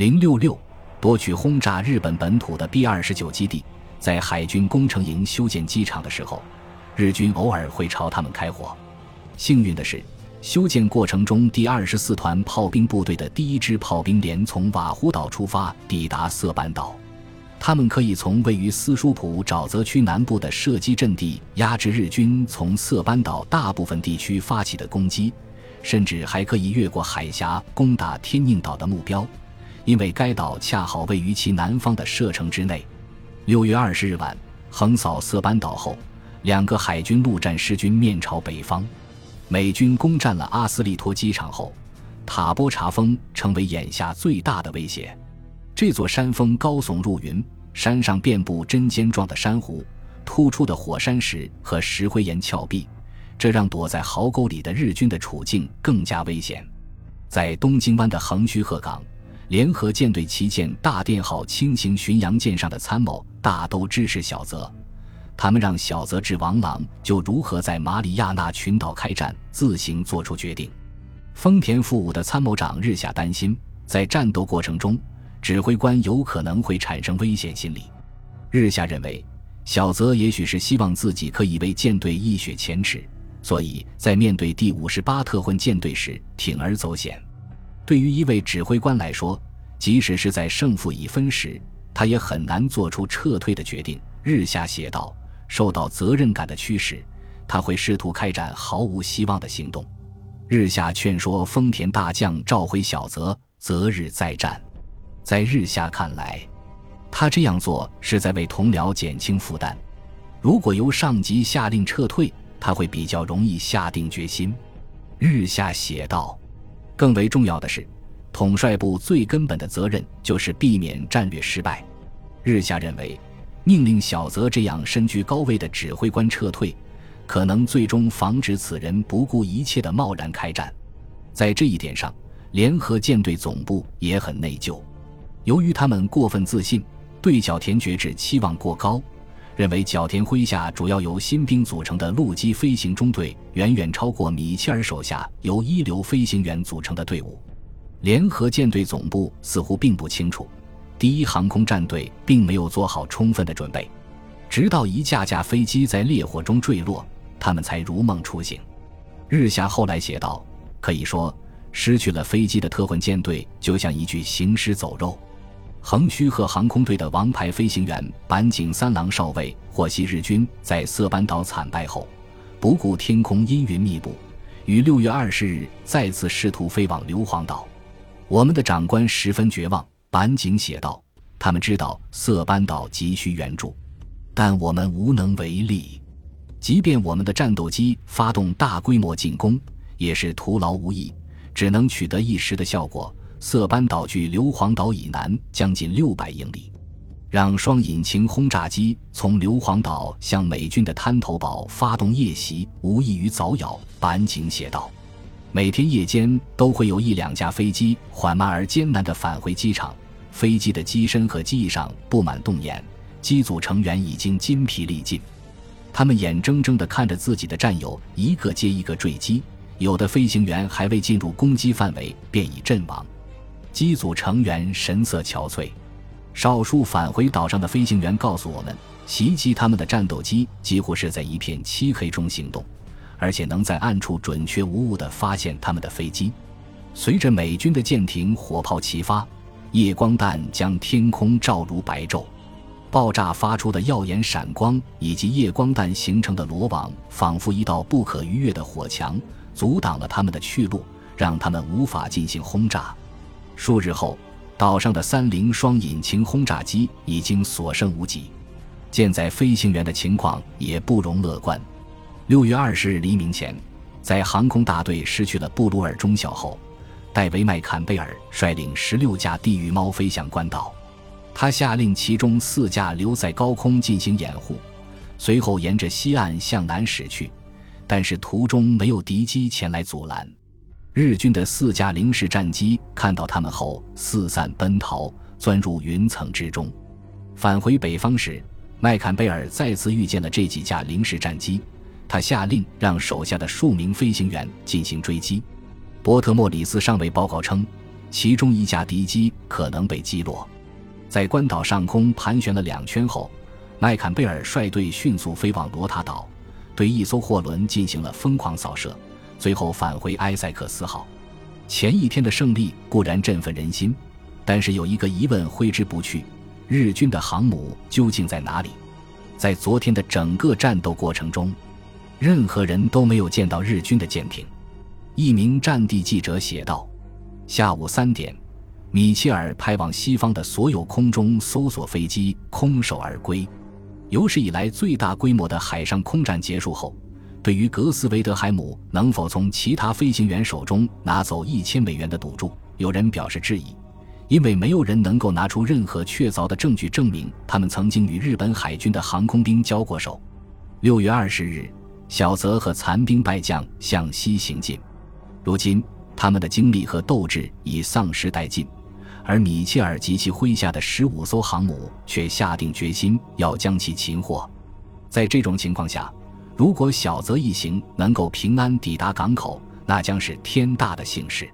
066夺取轰炸日本本土的 B-29 基地。在海军工程营修建机场的时候，日军偶尔会朝他们开火。幸运的是，修建过程中第24团炮兵部队的第一支炮兵连从瓦胡岛出发，抵达色班岛。他们可以从位于斯舒普沼泽区南部的射击阵地压制日军从色班岛大部分地区发起的攻击，甚至还可以越过海峡攻打天宁岛的目标，因为该岛恰好位于其南方的射程之内。6月20日晚，横扫色班岛后，两个海军陆战师军面朝北方。美军攻占了阿斯利托机场后，塔波查峰成为眼下最大的威胁。这座山峰高耸入云，山上遍布针尖状的珊瑚、突出的火山石和石灰岩峭壁，这让躲在壕沟里的日军的处境更加危险。在东京湾的横须贺港，联合舰队旗舰大电号轻型巡洋舰上的参谋大都支持小泽，他们让小泽治王朗就如何在马里亚纳群岛开战自行做出决定。丰田副武的参谋长日下担心，在战斗过程中指挥官有可能会产生危险心理。日下认为小泽也许是希望自己可以为舰队一雪前耻，所以在面对第58特混舰队时铤而走险。对于一位指挥官来说，即使是在胜负已分时，他也很难做出撤退的决定。日下写道，受到责任感的驱使，他会试图开展毫无希望的行动。日下劝说丰田大将召回小泽，择日再战。在日下看来，他这样做是在为同僚减轻负担。如果由上级下令撤退，他会比较容易下定决心。日下写道，更为重要的是，统帅部最根本的责任就是避免战略失败。日下认为，命令小泽这样身居高位的指挥官撤退，可能最终防止此人不顾一切的贸然开战。在这一点上，联合舰队总部也很内疚。由于他们过分自信，对角田觉志期望过高，认为角田麾下主要由新兵组成的陆基飞行中队远远超过米切尔手下由一流飞行员组成的队伍。联合舰队总部似乎并不清楚，第一航空战队并没有做好充分的准备，直到一架架飞机在烈火中坠落，他们才如梦初醒。日下后来写道，可以说失去了飞机的特混舰队就像一具行尸走肉。横须贺航空队的王牌飞行员坂井三郎少尉获悉日军在色班岛惨败后，不顾天空阴云密布，于6月20日再次试图飞往硫磺岛。我们的长官十分绝望，坂井写道，他们知道色班岛急需援助，但我们无能为力，即便我们的战斗机发动大规模进攻也是徒劳无益，只能取得一时的效果。色班岛距硫磺岛以南将近600英里，让双引擎轰炸机从硫磺岛向美军的滩头堡发动夜袭无异于早鸟。坂井写道，每天夜间都会有1-2架飞机缓慢而艰难地返回机场，飞机的机身和机翼上布满洞眼，机组成员已经筋疲力尽，他们眼睁睁地看着自己的战友一个接一个坠机，有的飞行员还未进入攻击范围便已阵亡，机组成员神色憔悴。少数返回岛上的飞行员告诉我们，袭击他们的战斗机几乎是在一片漆黑中行动，而且能在暗处准确无误地发现他们的飞机。随着美军的舰艇火炮齐发，夜光弹将天空照如白昼，爆炸发出的耀眼闪光以及夜光弹形成的罗网仿佛一道不可逾越的火墙，阻挡了他们的去路，让他们无法进行轰炸。数日后，岛上的30双引擎轰炸机已经所剩无几，舰载飞行员的情况也不容乐观。6月20日黎明前，在航空大队失去了布鲁尔中校后，戴维·麦坎贝尔率领16架地狱猫飞向关岛，他下令其中4架留在高空进行掩护，随后沿着西岸向南驶去，但是途中没有敌机前来阻拦。日军的4架零式战机看到他们后四散奔逃，钻入云层之中。返回北方时，麦坎贝尔再次遇见了这几架零式战机，他下令让手下的数名飞行员进行追击。伯特莫里斯上尉报告称，其中一架敌机可能被击落。在关岛上空盘旋了2圈后，奈坎贝尔率队迅速飞往罗塔岛，对一艘货轮进行了疯狂扫射，最后返回埃塞克斯号。前一天的胜利固然振奋人心，但是有一个疑问挥之不去：日军的航母究竟在哪里？在昨天的整个战斗过程中，任何人都没有见到日军的舰艇。一名战地记者写道：下午3点，米切尔派往西方的所有空中搜索飞机空手而归。有史以来最大规模的海上空战结束后，对于格斯维德海姆能否从其他飞行员手中拿走$1000的赌注，有人表示质疑，因为没有人能够拿出任何确凿的证据证明他们曾经与日本海军的航空兵交过手。6月20日，小泽和残兵败将向西行进，如今他们的精力和斗志已丧失殆尽，而米切尔及其麾下的15艘航母却下定决心要将其擒获。在这种情况下，如果小泽一行能够平安抵达港口，那将是天大的幸事。